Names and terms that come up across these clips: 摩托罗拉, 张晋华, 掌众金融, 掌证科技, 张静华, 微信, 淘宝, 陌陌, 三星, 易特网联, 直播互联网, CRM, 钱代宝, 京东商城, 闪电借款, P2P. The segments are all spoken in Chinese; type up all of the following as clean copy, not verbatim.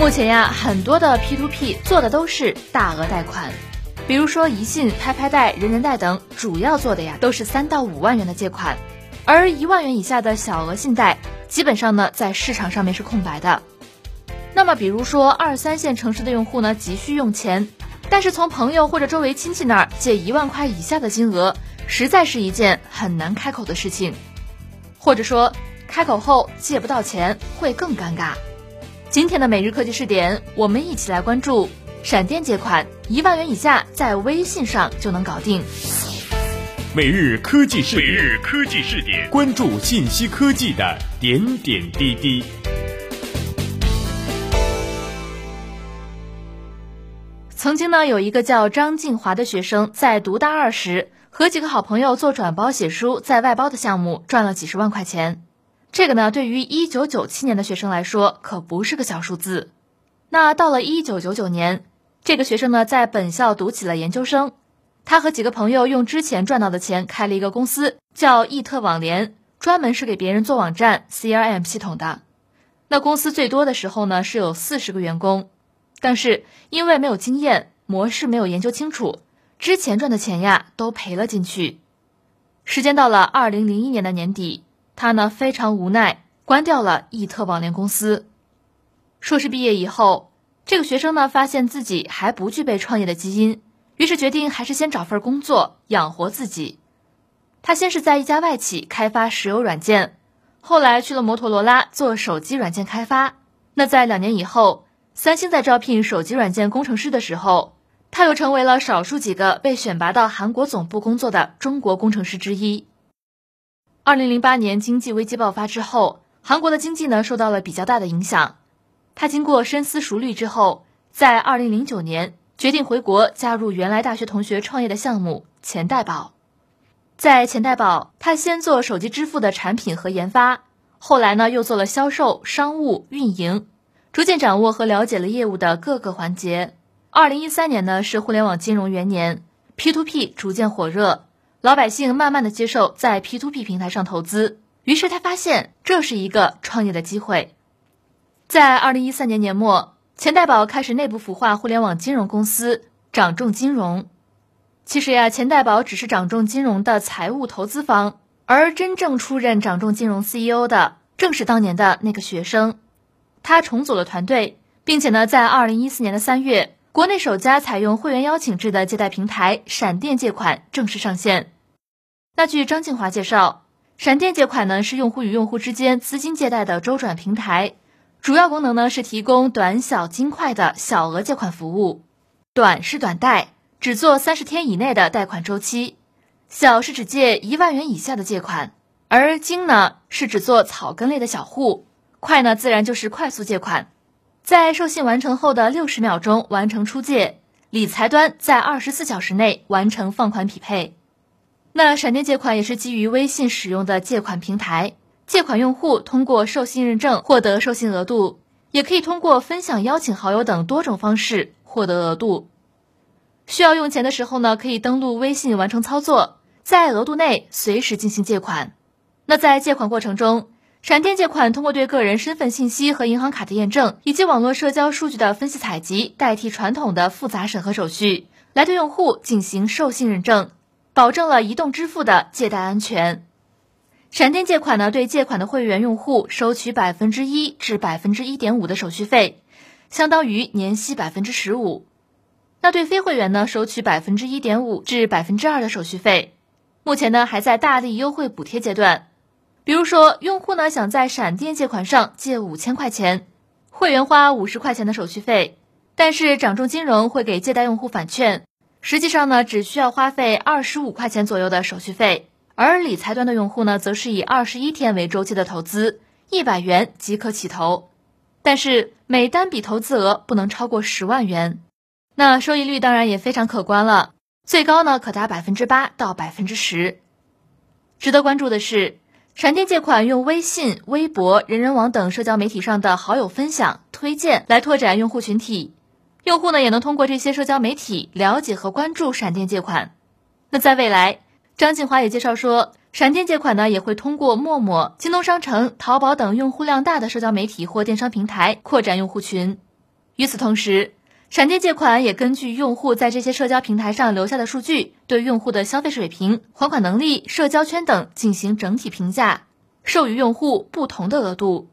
目前呀，很多的 P2P 做的都是大额贷款，比如说宜信、拍拍贷、人人贷等，主要做的呀都是3到5万元的借款，而1万元以下的小额信贷基本上呢在市场上面是空白的。那么比如说2、3线城市的用户呢急需用钱，但是从朋友或者周围亲戚那儿借1万块以下的金额，实在是一件很难开口的事情，或者说开口后借不到钱会更尴尬。今天的每日科技视点，我们一起来关注闪电借款，1万元以下在微信上就能搞定。每日科技视点，关注信息科技的点点滴滴。曾经呢，有一个叫张静华的学生，在读大二时和几个好朋友做转包写书，在外包的项目赚了几十万块钱。这个呢，对于1997年的学生来说可不是个小数字。那到了1999年，这个学生呢在本校读起了研究生，他和几个朋友用之前赚到的钱开了一个公司，叫易特网联，专门是给别人做网站 CRM 系统的。那公司最多的时候呢是有40个员工，但是因为没有经验，模式没有研究清楚，之前赚的钱呀都赔了进去。时间到了2001年的年底，他呢非常无奈，关掉了易特网联公司。硕士毕业以后，这个学生呢发现自己还不具备创业的基因，于是决定还是先找份工作养活自己。他先是在一家外企开发石油软件，后来去了摩托罗拉做手机软件开发。那在2年以后，三星在招聘手机软件工程师的时候，他又成为了少数几个被选拔到韩国总部工作的中国工程师之一。2008年经济危机爆发之后，韩国的经济呢受到了比较大的影响。他经过深思熟虑之后，在2009年决定回国，加入原来大学同学创业的项目钱代宝。在钱代宝，他先做手机支付的产品和研发，后来呢又做了销售、商务、运营，逐渐掌握和了解了业务的各个环节。2013年呢是互联网金融元年， P2P 逐渐火热，老百姓慢慢的接受在 P2P 平台上投资，于是他发现这是一个创业的机会。在2013年年末，钱代宝开始内部孵化互联网金融公司掌众金融。其实呀，钱代宝只是掌众金融的财务投资方，而真正出任掌众金融 CEO 的正是当年的那个学生。他重组了团队，并且呢，在2014年的3月，国内首家采用会员邀请制的借贷平台闪电借款正式上线。那据张静华介绍，闪电借款呢是用户与用户之间资金借贷的周转平台，主要功能呢是提供短小精快的小额借款服务。短是短贷，只做30天以内的贷款周期；小是只借1万元以下的借款；而精呢是只做草根类的小户；快呢自然就是快速借款，在授信完成后的60秒钟完成出借，理财端在24小时内完成放款匹配。那闪电借款也是基于微信使用的借款平台。借款用户通过授信认证获得授信额度，也可以通过分享、邀请好友等多种方式获得额度。需要用钱的时候呢，可以登录微信完成操作，在额度内随时进行借款。那在借款过程中，闪电借款通过对个人身份信息和银行卡的验证，以及网络社交数据的分析采集，代替传统的复杂审核手续，来对用户进行授信认证，保证了移动支付的借贷安全。闪电借款呢，对借款的会员用户收取1%至 1.5% 的手续费，相当于年息 15%。 那对非会员呢，收取 1.5% 至 2% 的手续费。目前呢，还在大力优惠补贴阶段。比如说，用户呢想在闪电借款上借5000块钱，会员花50块钱的手续费，但是掌众金融会给借贷用户返券，实际上呢只需要花费25块钱左右的手续费。而理财端的用户呢，则是以21天为周期的投资，100元即可起投，但是每单笔投资额不能超过10万元。那收益率当然也非常可观了，最高呢可达 8% 到 10%。 值得关注的是，闪电借款用微信、微博、人人网等社交媒体上的好友分享、推荐来拓展用户群体，用户呢也能通过这些社交媒体了解和关注闪电借款。那在未来，张静华也介绍说，闪电借款呢也会通过陌陌、京东商城、淘宝等用户量大的社交媒体或电商平台扩展用户群。与此同时，闪电借款也根据用户在这些社交平台上留下的数据，对用户的消费水平、还款能力、社交圈等进行整体评价，授予用户不同的额度。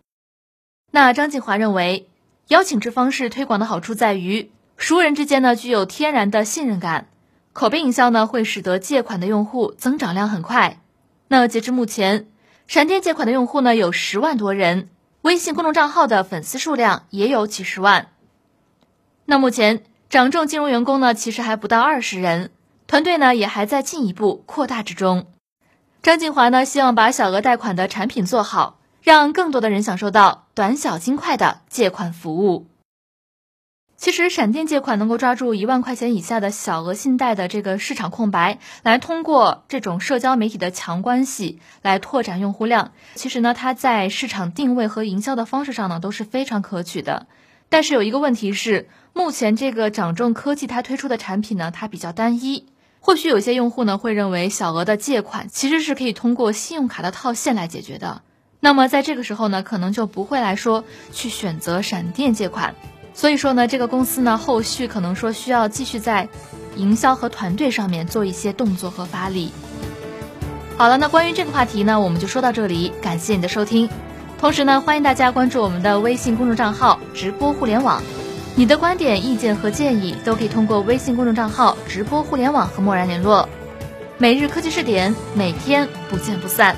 那张晋华认为，邀请制方式推广的好处在于，熟人之间呢具有天然的信任感，口碑营销呢会使得借款的用户增长量很快。那截至目前，闪电借款的用户呢有10万多人，微信公众账号的粉丝数量也有几十万。那目前掌证金融员工呢其实还不到20人，团队呢也还在进一步扩大之中。张晋华呢希望把小额贷款的产品做好，让更多的人享受到短小精快的借款服务。其实闪电借款能够抓住1万块钱以下的小额信贷的这个市场空白，来通过这种社交媒体的强关系来拓展用户量。其实呢它在市场定位和营销的方式上呢都是非常可取的。但是有一个问题是，目前这个掌证科技它推出的产品呢它比较单一，或许有些用户呢会认为小额的借款其实是可以通过信用卡的套现来解决的，那么在这个时候呢可能就不会来说去选择闪电借款。所以说呢这个公司呢后续可能说需要继续在营销和团队上面做一些动作和发力。好了，那关于这个话题呢我们就说到这里，感谢你的收听。同时呢，欢迎大家关注我们的微信公众账号直播互联网，你的观点、意见和建议都可以通过微信公众账号直播互联网和漠然联络。每日科技视点，每天不见不散。